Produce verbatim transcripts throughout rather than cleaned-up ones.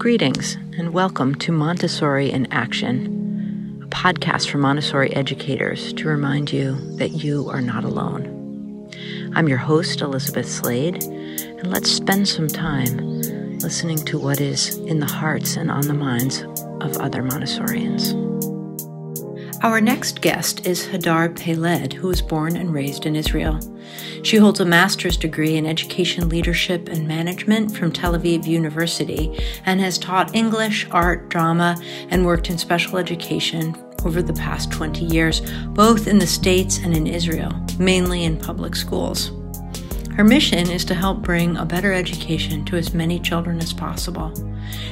Greetings and welcome to Montessori in Action, a podcast for Montessori educators to remind you that you are not alone. I'm your host, Elizabeth Slade, and let's spend some time listening to what is in the hearts and on the minds of other Montessorians. Our next guest is Hadar Peled, who was born and raised in Israel. She holds a master's degree in education leadership and management from Tel Aviv University and has taught English, art, drama, and worked in special education over the past twenty years, both in the States and in Israel, mainly in public schools. Her mission is to help bring a better education to as many children as possible.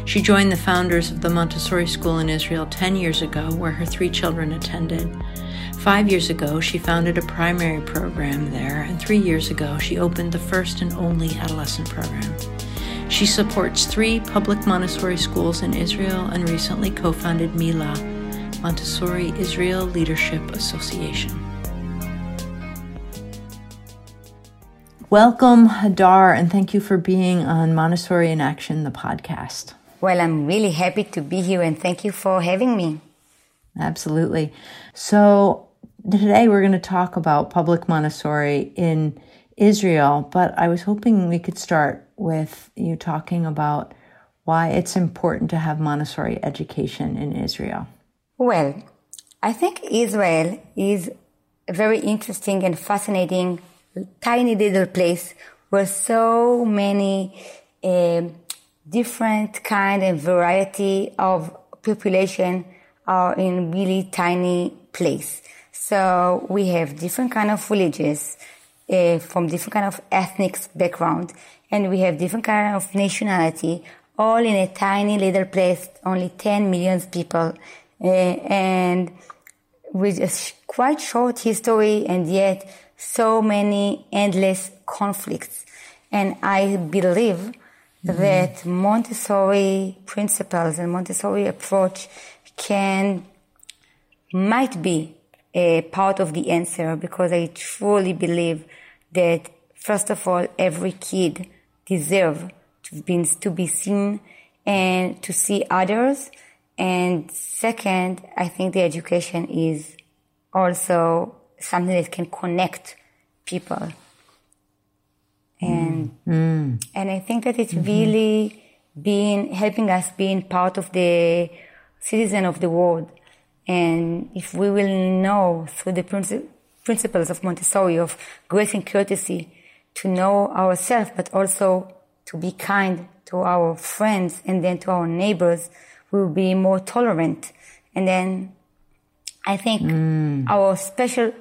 She joined the founders of the Montessori School in Israel ten years ago, where her three children attended. Five years ago, she founded a primary program there, and three years ago, she opened the first and only adolescent program. She supports three public Montessori schools in Israel and recently co-founded Mila, Montessori Israel Leadership Association. Welcome, Hadar, and thank you for being on Montessori in Action, the podcast. Well, I'm really happy to be here, and thank you for having me. Absolutely. So today we're going to talk about public Montessori in Israel, but I was hoping we could start with you talking about why it's important to have Montessori education in Israel. Well, I think Israel is a very interesting and fascinating tiny little place where so many uh, different kind and variety of population are in really tiny place. So we have different kind of villages uh, from different kind of ethnic background, and we have different kind of nationality, all in a tiny little place, only ten million people, uh, and with a sh- quite short history, and yet so many endless conflicts. And I believe mm-hmm. that Montessori principles and Montessori approach can, might be a part of the answer, because I truly believe that, first of all, every kid deserves to be, to be seen and to see others. And second, I think the education is also something that can connect people. And, mm. and I think that it's mm-hmm. really been helping us being part of the citizen of the world. And if we will know through the princi- principles of Montessori, of grace and courtesy, to know ourselves, but also to be kind to our friends and then to our neighbors, we will be more tolerant. And then I think mm. our special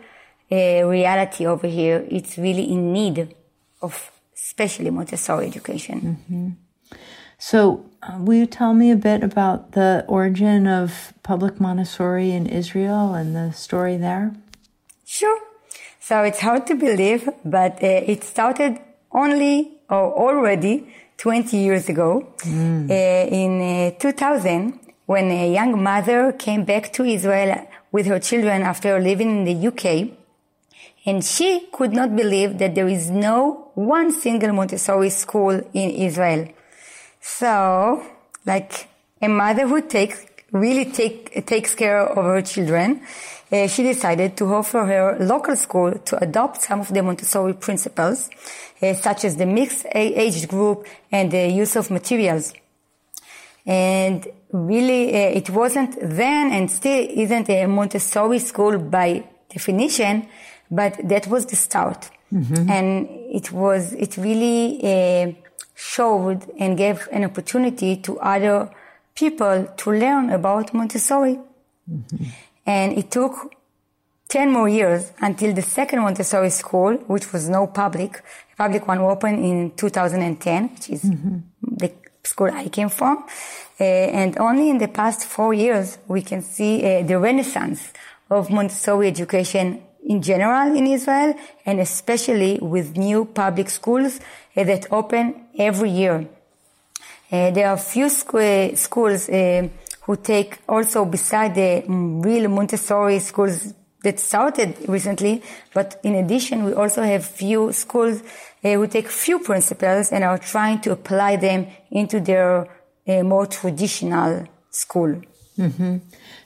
uh, reality over here, it's really in need of especially Montessori education. Mm-hmm. So uh, will you tell me a bit about the origin of public Montessori in Israel and the story there? Sure. So it's hard to believe, but uh, it started only or already twenty years ago mm. uh, in uh, two thousand, when a young mother came back to Israel with her children after living in the U K. And she could not believe that there is no one single Montessori school in Israel. So, like a mother who takes really take takes care of her children, uh, she decided to offer her local school to adopt some of the Montessori principles, uh, such as the mixed age group and the use of materials. And really, uh, it wasn't then and still isn't a Montessori school by definition, but that was the start. Mm-hmm. And it was, it really... Uh, showed and gave an opportunity to other people to learn about Montessori. Mm-hmm. And it took ten more years until the second Montessori school, which was no public, public one opened in two thousand ten, which is mm-hmm. the school I came from. Uh, and only in the past four years, we can see uh, the renaissance of Montessori education in general in Israel, and especially with new public schools uh, that open every year. Uh, there are few squ- schools uh, who take also beside the real Montessori schools that started recently, but in addition, we also have few schools uh, who take few principles and are trying to apply them into their a more traditional school. Mm-hmm.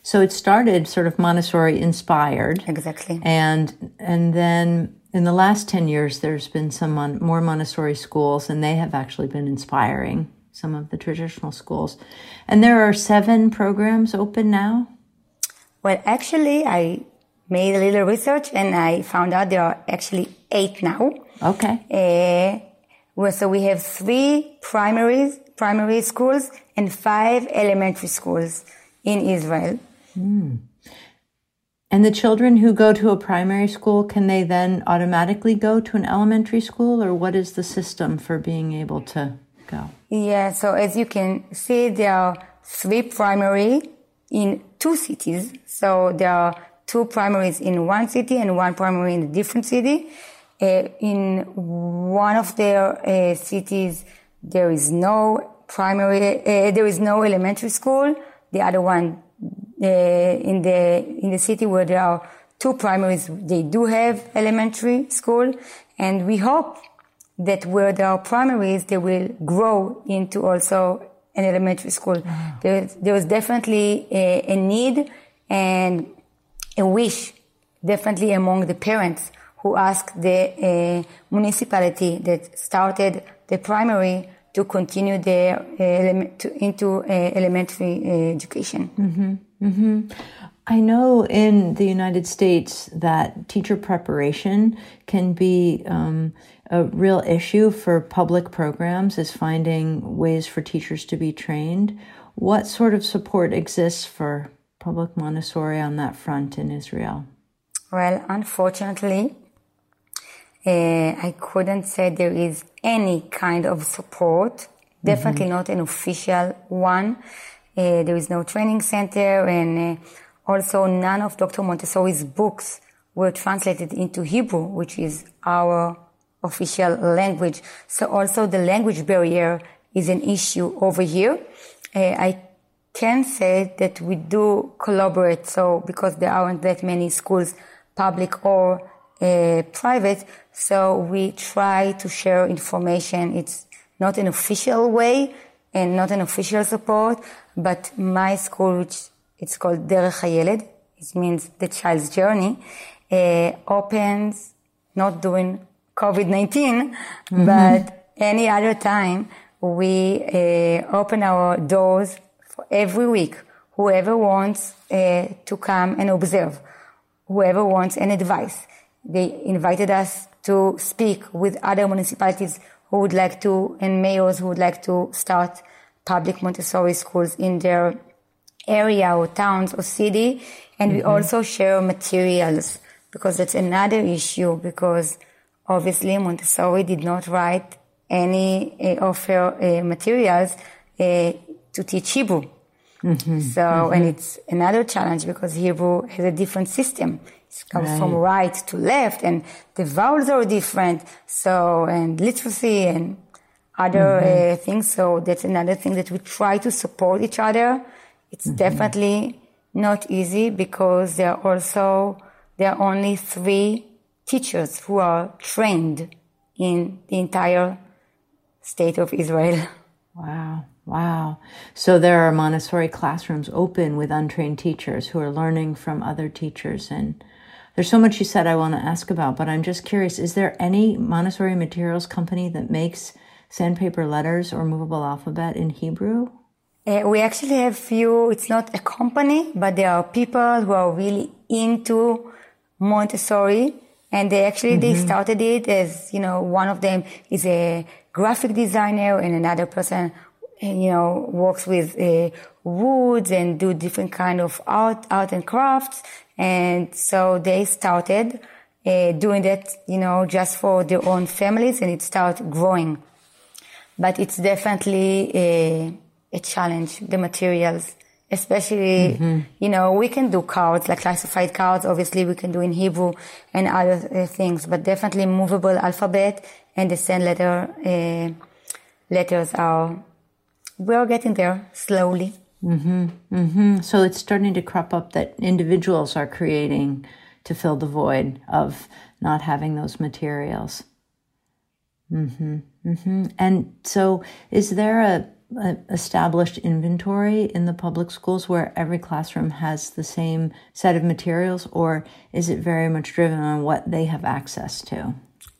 So it started sort of Montessori-inspired. Exactly. And and then in the last ten years, there's been some mon- more Montessori schools, and they have actually been inspiring some of the traditional schools. And there are seven programs open now? Well, actually, I made a little research, and I found out there are actually eight now. Okay. Uh, well, so we have three primaries, primary schools and five elementary schools in Israel. Mm. And the children who go to a primary school, can they then automatically go to an elementary school, or what is the system for being able to go? Yeah, so as you can see, there are three primary in two cities. So there are two primaries in one city and one primary in a different city. Uh, in one of their uh, cities, there is no primary, uh, there is no elementary school. The other one, uh, in the in the city where there are two primaries, they do have elementary school, and we hope that where there are primaries, they will grow into also an elementary school. Wow. There, there is definitely a, a need and a wish, definitely among the parents who asked the uh, municipality that started the primary to continue their uh, element, to, into uh, elementary uh, education. Mm-hmm. Mm-hmm. I know in the United States that teacher preparation can be um, a real issue for public programs, is finding ways for teachers to be trained. What sort of support exists for public Montessori on that front in Israel? Well, unfortunately, Uh, I couldn't say there is any kind of support, definitely mm-hmm. not an official one. Uh, there is no training center, and uh, also none of Doctor Montessori's books were translated into Hebrew, which is our official language. So also the language barrier is an issue over here. Uh, I can say that we do collaborate, so because there aren't that many schools, public or Uh, private, so we try to share information. It's not an official way and not an official support, but my school, which it's called Derech Hayeled, it means the child's journey, uh, opens not during covid nineteen, mm-hmm. but any other time we uh, open our doors for every week. Whoever wants uh, to come and observe, whoever wants an advice. They invited us to speak with other municipalities who would like to, and mayors who would like to start public Montessori schools in their area or towns or city. And mm-hmm. we also share materials, because that's another issue, because obviously Montessori did not write any uh, offer uh, materials uh, to teach Hebrew. Mm-hmm. So, mm-hmm. and it's another challenge, because Hebrew has a different system. It comes right. from right to left, and the vowels are different. So, and literacy and other mm-hmm. uh, things. So that's another thing that we try to support each other. It's mm-hmm. definitely not easy, because there are also, there are only three teachers who are trained in the entire state of Israel. Wow. Wow. So there are Montessori classrooms open with untrained teachers who are learning from other teachers. And there's so much you said I want to ask about, but I'm just curious, is there any Montessori materials company that makes sandpaper letters or movable alphabet in Hebrew? Uh, we actually have few. It's not a company, but there are people who are really into Montessori. And they actually, mm-hmm. they started it as, you know, one of them is a graphic designer, and another person And, you know, works with uh, woods and do different kind of art, art and crafts. And so they started uh, doing that, you know, just for their own families, and it started growing. But it's definitely a, a challenge, the materials, especially, mm-hmm. you know, we can do cards, like classified cards, obviously we can do in Hebrew and other uh, things, but definitely movable alphabet and the sand letter, uh, letters are... We're getting there slowly. Mm-hmm, mm-hmm. So it's starting to crop up that individuals are creating to fill the void of not having those materials. Mm-hmm, mm-hmm. And so is there a established inventory in the public schools where every classroom has the same set of materials, or is it very much driven on what they have access to?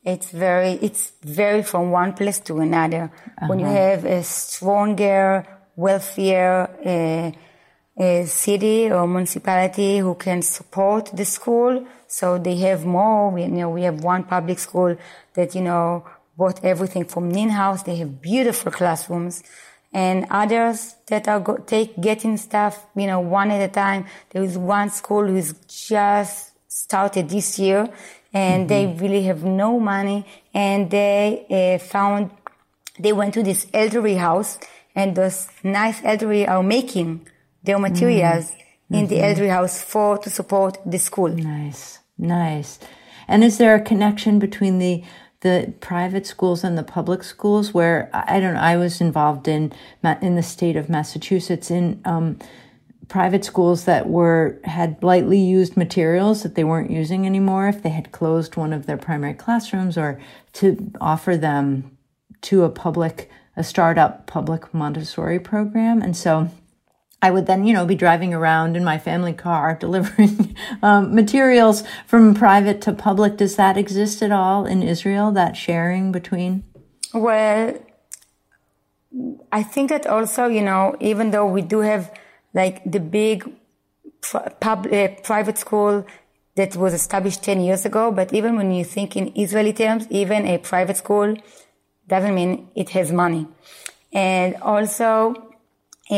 It's very, it's very from one place to another. Uh-huh. When you have a stronger, wealthier uh, uh, city or municipality who can support the school, so they have more. We, you know, we have one public school that, you know, bought everything from in-house. They have beautiful classrooms. And others that are go- take getting stuff, you know, one at a time. There is one school who's just started this year, and mm-hmm. they really have no money. And they uh, found, they went to this elderly house, and those nice elderly are making their materials mm-hmm. in mm-hmm. the elderly house for to support the school. Nice, nice. And is there a connection between the the private schools and the public schools, where, I don't know, I was involved in in the state of Massachusetts in um, private schools that were had lightly used materials that they weren't using anymore, if they had closed one of their primary classrooms, or to offer them to a public, a startup public Montessori program. And so I would then, you know, be driving around in my family car delivering um, materials from private to public. Does that exist at all in Israel, that sharing between? Well, I think that also, you know, even though we do have like the big pub, uh, private school that was established ten years ago, but even when you think in Israeli terms, even a private school doesn't mean it has money. And also, Uh,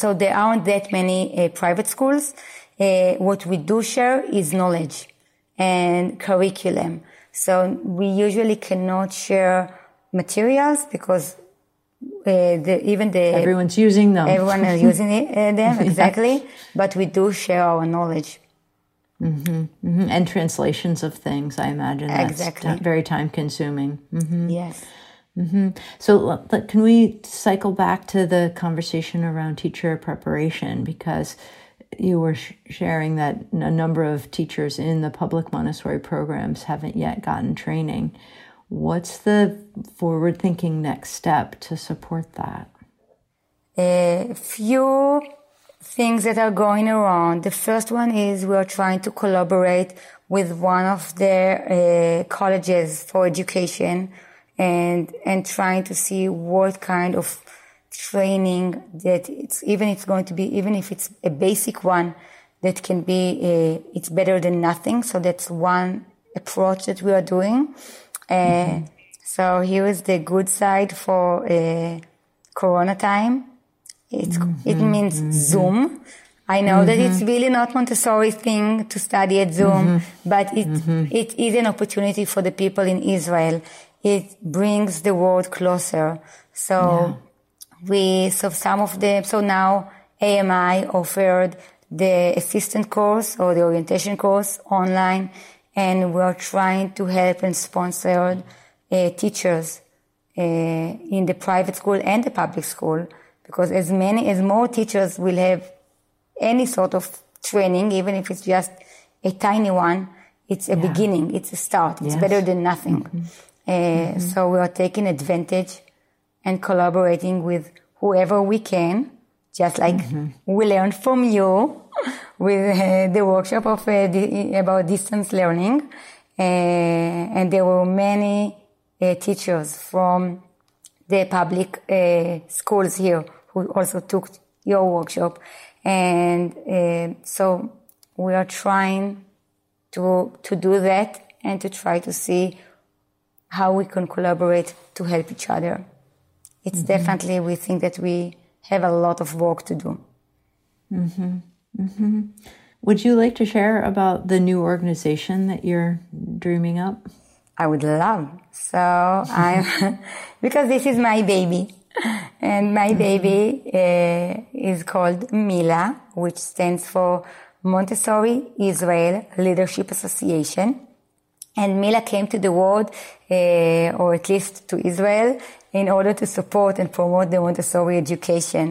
so there aren't that many uh, private schools. Uh, what we do share is knowledge and curriculum. So we usually cannot share materials because uh, the, even the... Everyone's using them. Everyone is using it, uh, them, exactly. Yeah. But we do share our knowledge. Mm-hmm, mm-hmm. And translations of things, I imagine. That's exactly. T- very time-consuming. Mm-hmm. Yes. Mm-hmm. So can we cycle back to the conversation around teacher preparation? Because you were sh- sharing that a number of teachers in the public Montessori programs haven't yet gotten training. What's the forward-thinking next step to support that? A few things that are going around. The first one is we're trying to collaborate with one of the uh, colleges for education, and and trying to see what kind of training that it's, even it's going to be, even if it's a basic one, that can be a, it's better than nothing. So that's one approach that we are doing. Uh, mm-hmm. So here is the good side for uh, Corona time. It's, mm-hmm. It means mm-hmm. Zoom. I know mm-hmm. that it's really not Montessori thing to study at Zoom, mm-hmm. but it, mm-hmm. it is an opportunity for the people in Israel. It brings the world closer. So yeah. we, so some of them, so now A M I offered the assistant course or the orientation course online, and we're trying to help and sponsor uh, teachers uh, in the private school and the public school, because as many, as more teachers will have any sort of training, even if it's just a tiny one, it's a yeah. beginning, it's a start, it's yes. better than nothing. Mm-hmm. Uh, mm-hmm. So we are taking advantage and collaborating with whoever we can, just like mm-hmm. we learned from you with uh, the workshop of uh, the, about distance learning. Uh, and there were many uh, teachers from the public uh, schools here who also took your workshop. And uh, so we are trying to to do that and to try to see how we can collaborate to help each other. It's mm-hmm. definitely, we think that we have a lot of work to do. Mm-hmm. Mm-hmm. Would you like to share about the new organization that you're dreaming up? I would love. So I'm, because this is my baby. And my mm-hmm. baby uh, is called Mila, which stands for Montessori Israel Leadership Association. And Mila came to the world, uh, or at least to Israel, in order to support and promote the Montessori education.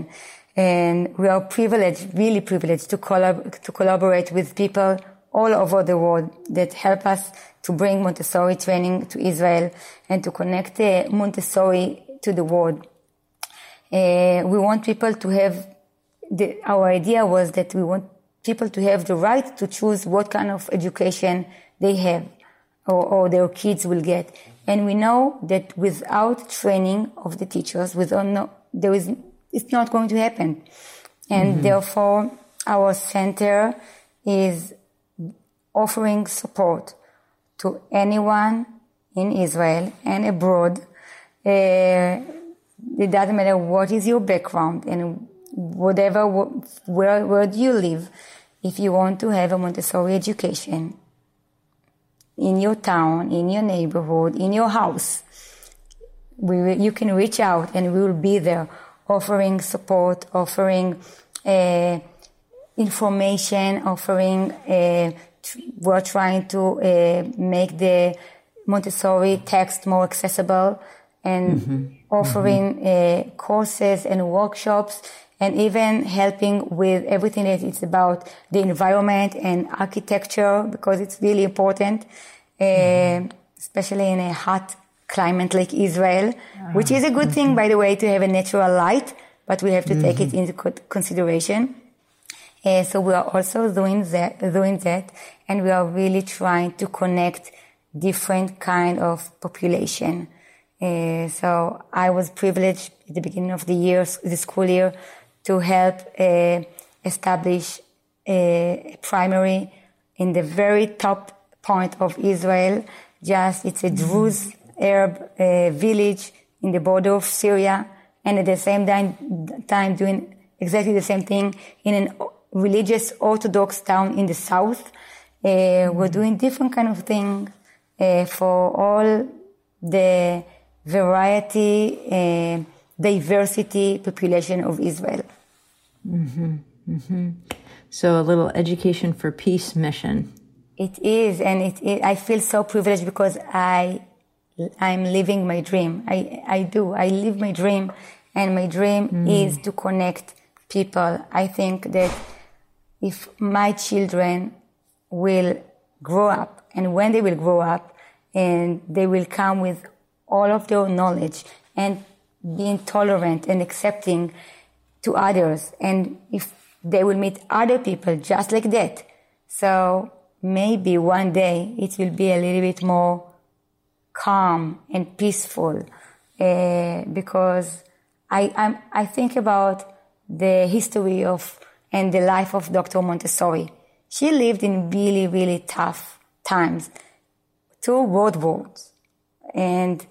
And we are privileged, really privileged, to, collab- to collaborate with people all over the world that help us to bring Montessori training to Israel and to connect uh, Montessori to the world. Uh, we want people to have, the, our idea was that we want people to have the right to choose what kind of education they have or, or their kids will get. And we know that without training of the teachers, without no, there is, it's not going to happen. And mm-hmm. therefore, our center is offering support to anyone in Israel and abroad. Uh, It doesn't matter what is your background and whatever, where, where do you live. If you want to have a Montessori education in your town, in your neighborhood, in your house, we, you can reach out and we will be there offering support, offering uh, information, offering, uh, tr- we're trying to uh, make the Montessori text more accessible and mm-hmm. offering mm-hmm. uh, courses and workshops, and even helping with everything that it's about the environment and architecture, because it's really important, uh, mm-hmm. especially in a hot climate like Israel, uh-huh. which is a good mm-hmm. thing, by the way, to have a natural light, but we have to mm-hmm. take it into consideration. Uh, so we are also doing that, doing that, and we are really trying to connect different kind of population. Uh, so I was privileged at the beginning of the year, the school year, to help uh, establish a primary in the very top point of Israel. Just it's a Druze Arab uh, village in the border of Syria, and at the same time, time doing exactly the same thing in a religious Orthodox town in the south. Uh, we're doing different kind of things uh, for all the variety, uh, diversity population of Israel. Mm-hmm, mm-hmm. So a little education for peace mission. It is, and it, it, I feel so privileged because I, I'm living my dream. I, I do. I live my dream, and my dream mm. is to connect people. I think that if my children will grow up, and when they will grow up, and they will come with all of their knowledge and being tolerant and accepting to others. And if they will meet other people just like that. So maybe one day it will be a little bit more calm and peaceful uh, because I I'm, I think about the history of and the life of Doctor Montessori. She lived in really, really tough times. Two world wars, and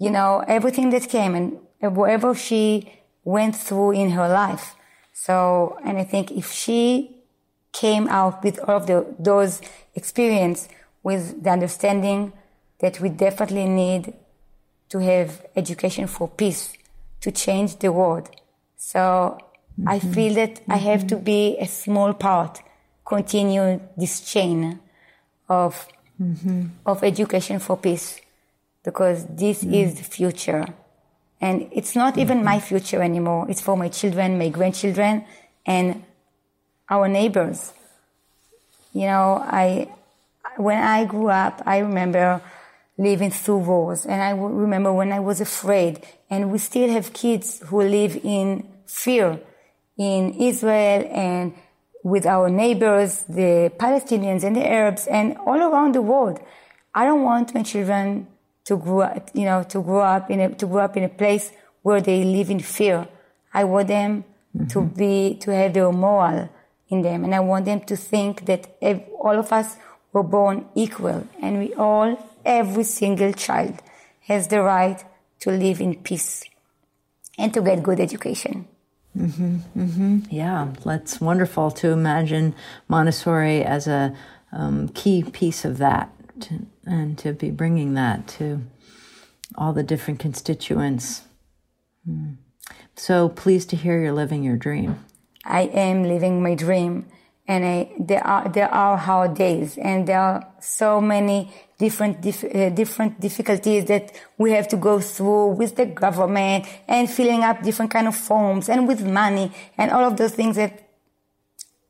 you know everything that came and whatever she went through in her life. So, and I think if she came out with all of the, those experience with the understanding that we definitely need to have education for peace to change the world. So mm-hmm. I feel that mm-hmm. I have to be a small part, continue this chain of Mm-hmm. of education for peace, because this mm. is the future, and it's not mm-hmm. even my future anymore. It's for my children, my grandchildren, and our neighbors. You know, I when I grew up, I remember living through wars, and I remember when I was afraid, and we still have kids who live in fear in Israel and with our neighbors, the Palestinians and the Arabs, and all around the world. I don't want my children to grow up, you know, to grow up in a, to grow up in a place where they live in fear. I want them mm-hmm. to be, to have their moral in them. And I want them to think that if all of us were born equal, and we all, every single child has the right to live in peace and to get good education. Mm-hmm, mm-hmm. Yeah, that's wonderful to imagine Montessori as a um, key piece of that, to, and to be bringing that to all the different constituents. Mm. So pleased to hear you're living your dream. I am living my dream, and I, there are there are hard days, and there are so many different dif- uh, different difficulties that we have to go through with the government and filling up different kind of forms and with money and all of those things that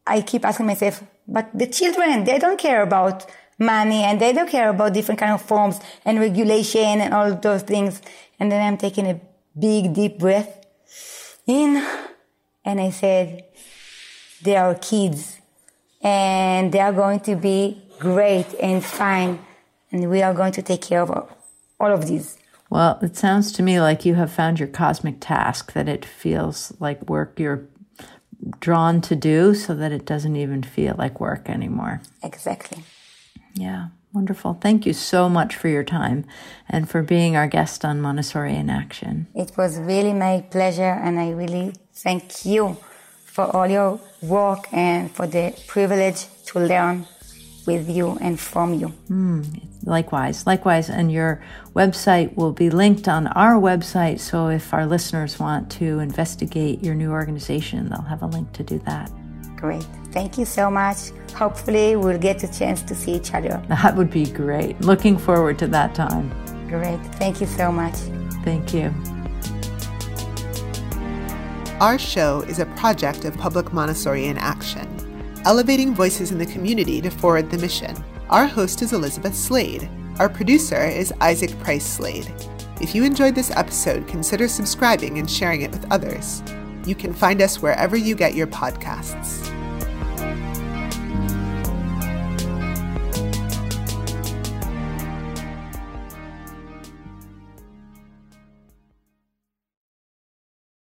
I keep asking myself, but the children, they don't care about money, and they don't care about different kind of forms and regulation and all of those things. And then I'm taking a big, deep breath in, and I said, they are kids, and they are going to be great and fine, and we are going to take care of all of these. Well, it sounds to me like you have found your cosmic task, that it feels like work you're drawn to do so that it doesn't even feel like work anymore. Exactly. Yeah, wonderful. Thank you so much for your time and for being our guest on Montessori in Action. It was really my pleasure, and I really thank you for all your work and for the privilege to learn with you and from you. Mm, likewise, likewise. And your website will be linked on our website, so if our listeners want to investigate your new organization, they'll have a link to do that. Great. Thank you so much. Hopefully we'll get a chance to see each other. That would be great. Looking forward to that time. Great. Thank you so much. Thank you. Our show is a project of Public Montessori in Action, elevating voices in the community to forward the mission. Our host is Elizabeth Slade. Our producer is Isaac Price Slade. If you enjoyed this episode, consider subscribing and sharing it with others. You can find us wherever you get your podcasts.